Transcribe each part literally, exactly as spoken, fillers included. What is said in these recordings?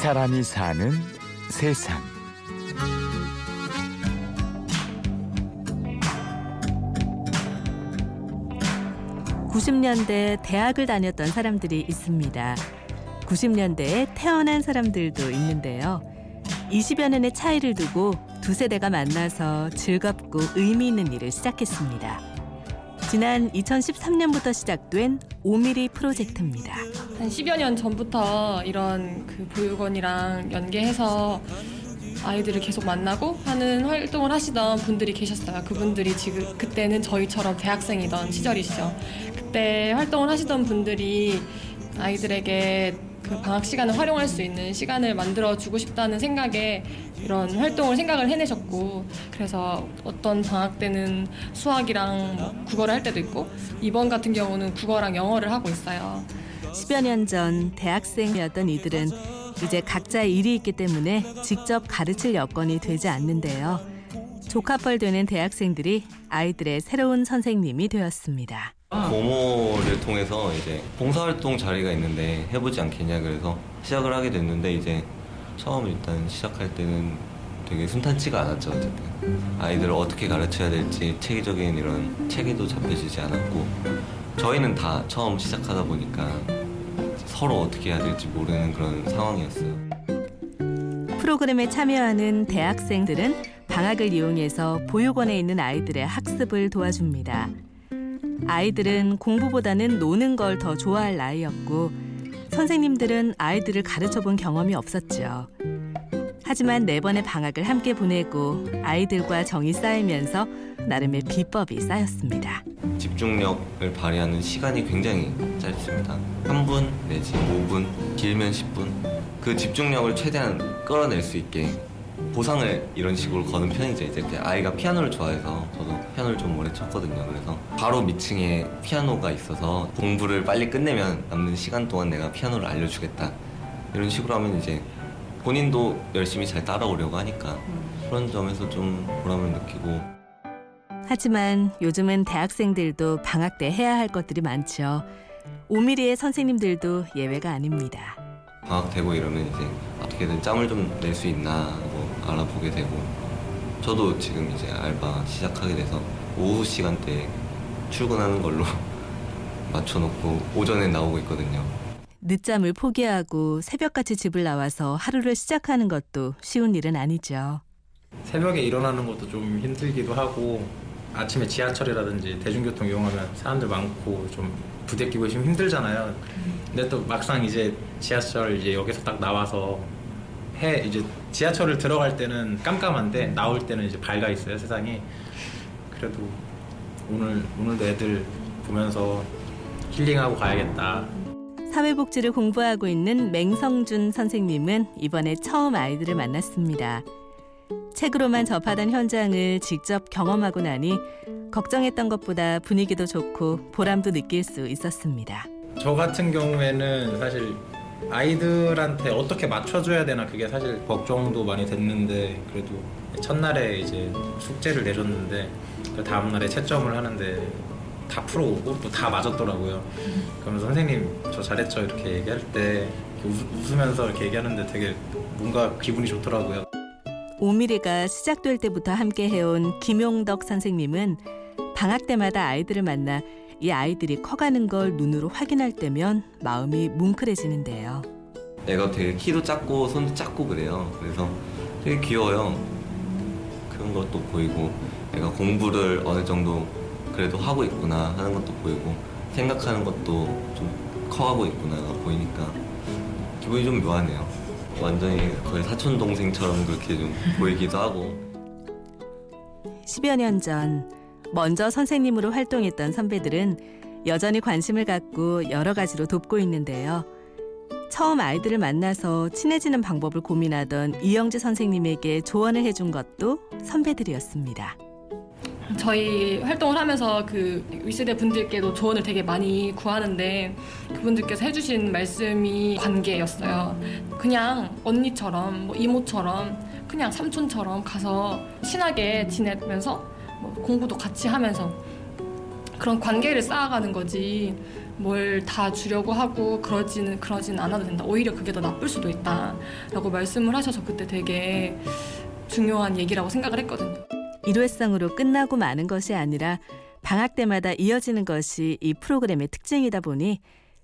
사람이 사는 세상. 구십 년대 대학을 다녔던 사람들이 있습니다. 구십 년대에 태어난 사람들도 있는데요. 이십여 년의 차이를 두고 두 세대가 만나서 즐겁고 의미 있는 일을 시작했습니다. 지난 이천십삼 년부터 시작된 오미리 프로젝트입니다. 한 십여 년 전부터 이런 그 보육원이랑 연계해서 아이들을 계속 만나고 하는 활동을 하시던 분들이 계셨어요. 그분들이 지금 그때는 저희처럼 대학생이던 시절이시죠. 그때 활동을 하시던 분들이 아이들에게 그 방학 시간을 활용할 수 있는 시간을 만들어주고 싶다는 생각에 이런 활동을 생각을 해내셨고, 그래서 어떤 방학 때는 수학이랑 뭐 국어를 할 때도 있고, 이번 같은 경우는 국어랑 영어를 하고 있어요. 십여 년 전 대학생이었던 이들은 이제 각자 일이 있기 때문에 직접 가르칠 여건이 되지 않는데요. 조카뻘 되는 대학생들이 아이들의 새로운 선생님이 되었습니다. 고모를 통해서 이제 봉사활동 자리가 있는데 해보지 않겠냐, 그래서 시작을 하게 됐는데, 이제 처음 일단 시작할 때는 되게 순탄치가 않았죠. 어쨌든 아이들을 어떻게 가르쳐야 될지 체계적인 이런 체계도 잡혀지지 않았고, 저희는 다 처음 시작하다 보니까 서로 어떻게 해야 될지 모르는 그런 상황이었어요. 프로그램에 참여하는 대학생들은 방학을 이용해서 보육원에 있는 아이들의 학습을 도와줍니다. 아이들은 공부보다는 노는 걸 더 좋아할 나이였고, 선생님들은 아이들을 가르쳐본 경험이 없었죠. 하지만 네 번의 방학을 함께 보내고 아이들과 정이 쌓이면서 나름의 비법이 쌓였습니다. 집중력을 발휘하는 시간이 굉장히 짧습니다. 삼 분 내지 오 분, 길면 십 분. 그 집중력을 최대한 끌어낼 수 있게 보상을 이런 식으로 거는 편이죠. 이제 아이가 피아노를 좋아해서 저도 피아노를 좀 오래 쳤거든요. 그래서 바로 밑층에 피아노가 있어서 공부를 빨리 끝내면 남는 시간 동안 내가 피아노를 알려주겠다. 이런 식으로 하면 이제 본인도 열심히 잘 따라오려고 하니까 그런 점에서 좀 보람을 느끼고. 하지만 요즘은 대학생들도 방학 때 해야 할 것들이 많죠. 오미리의 선생님들도 예외가 아닙니다. 방학 되고 이러면 이제 어떻게든 짬을 좀 낼 수 있나 뭐 알아보게 되고, 저도 지금 이제 알바 시작하게 돼서 오후 시간대에 출근하는 걸로 맞춰놓고 오전에 나오고 있거든요. 늦잠을 포기하고 새벽같이 집을 나와서 하루를 시작하는 것도 쉬운 일은 아니죠. 새벽에 일어나는 것도 좀 힘들기도 하고, 아침에 지하철이라든지 대중교통 이용하면 사람들 많고 좀 부대끼고 좀 힘들잖아요. 근데 또 막상 이제 지하철 이제 역에서 딱 나와서 해 이제 지하철을 들어갈 때는 깜깜한데 나올 때는 이제 밝아 있어요, 세상이. 그래도 오늘 오늘도 애들 보면서 힐링하고 가야겠다. 사회복지를 공부하고 있는 맹성준 선생님은 이번에 처음 아이들을 만났습니다. 책으로만 접하던 현장을 직접 경험하고 나니 걱정했던 것보다 분위기도 좋고 보람도 느낄 수 있었습니다. 저 같은 경우에는 사실 아이들한테 어떻게 맞춰줘야 되나 그게 사실 걱정도 많이 됐는데, 그래도 첫날에 이제 숙제를 내줬는데 그 다음날에 채점을 하는데 다 풀어오고 또 다 맞았더라고요. 그러면서 선생님 저 잘했죠 이렇게 얘기할 때 웃으면서 이렇게 얘기하는데 되게 뭔가 기분이 좋더라고요. 오미리가 시작될 때부터 함께 해온 김용덕 선생님은 방학 때마다 아이들을 만나 이 아이들이 커가는 걸 눈으로 확인할 때면 마음이 뭉클해지는데요. 애가 되게 키도 작고 손도 작고 그래요. 그래서 되게 귀여워요. 그런 것도 보이고, 애가 공부를 어느 정도 그래도 하고 있구나 하는 것도 보이고, 생각하는 것도 좀 커가고 있구나가 보이니까 기분이 좀 묘하네요. 완전히 거의 사촌 동생처럼 그렇게 좀 보이기도 하고. 십여 년 전 먼저 선생님으로 활동했던 선배들은 여전히 관심을 갖고 여러 가지로 돕고 있는데요. 처음 아이들을 만나서 친해지는 방법을 고민하던 이영지 선생님에게 조언을 해준 것도 선배들이었습니다. 저희 활동을 하면서 그 윗세대 분들께도 조언을 되게 많이 구하는데, 그분들께서 해주신 말씀이 관계였어요. 그냥 언니처럼, 뭐 이모처럼, 그냥 삼촌처럼 가서 친하게 지내면서 뭐 공부도 같이 하면서 그런 관계를 쌓아가는 거지, 뭘 다 주려고 하고 그러지는 그러진 않아도 된다. 오히려 그게 더 나쁠 수도 있다라고 말씀을 하셔서 그때 되게 중요한 얘기라고 생각을 했거든요. 일회성으로 끝나고 마는 것이 아니라 방학 때마다 이어지는 것이 이 프로그램의 특징이다 보니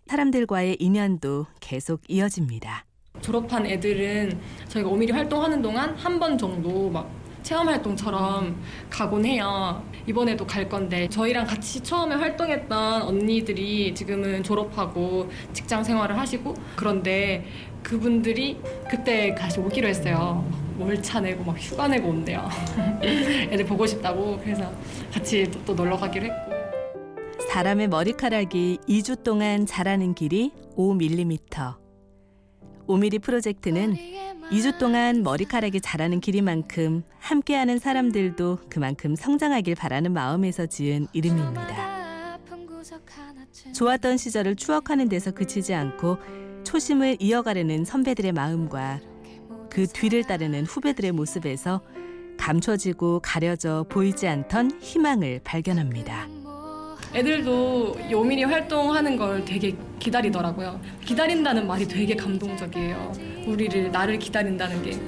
사람들과의 인연도 계속 이어집니다. 졸업한 애들은 저희가 오미리 활동하는 동안 한 번 정도 막 체험활동처럼 가곤 해요. 이번에도 갈 건데 저희랑 같이 처음에 활동했던 언니들이 지금은 졸업하고 직장 생활을 하시고 그런데 그분들이 그때 다시 오기로 했어요. 월차 내고 막 휴가 내고 온대요. 애들 보고 싶다고. 그래서 같이 또, 또 놀러 가기로 했고. 사람의 머리카락이 이 주 동안 자라는 길이 오 밀리미터. 오미리 프로젝트는 이 주 동안 머리카락이 자라는 길이만큼 함께하는 사람들도 그만큼 성장하길 바라는 마음에서 지은 이름입니다. 좋았던 시절을 추억하는 데서 그치지 않고 초심을 이어가려는 선배들의 마음과 그 뒤를 따르는 후배들의 모습에서 감춰지고 가려져 보이지 않던 희망을 발견합니다. 애들도 오미리 활동하는 걸 되게 기다리더라고요. 기다린다는 말이 되게 감동적이에요. 우리를, 나를 기다린다는 게.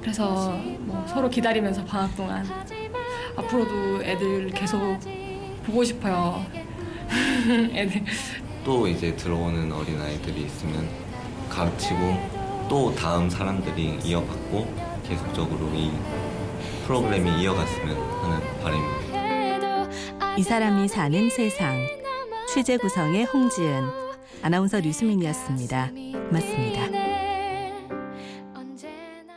그래서 뭐 서로 기다리면서 방학 동안 앞으로도 애들 계속 보고 싶어요. 애들. 또 이제 들어오는 어린아이들이 있으면 가르치고 또 다음 사람들이 이어받고 계속적으로 이 프로그램이 이어갔으면 하는 바람입니다. 이 사람이 사는 세상. 취재 구성의 홍지은, 아나운서 류수민이었습니다. 고맙습니다.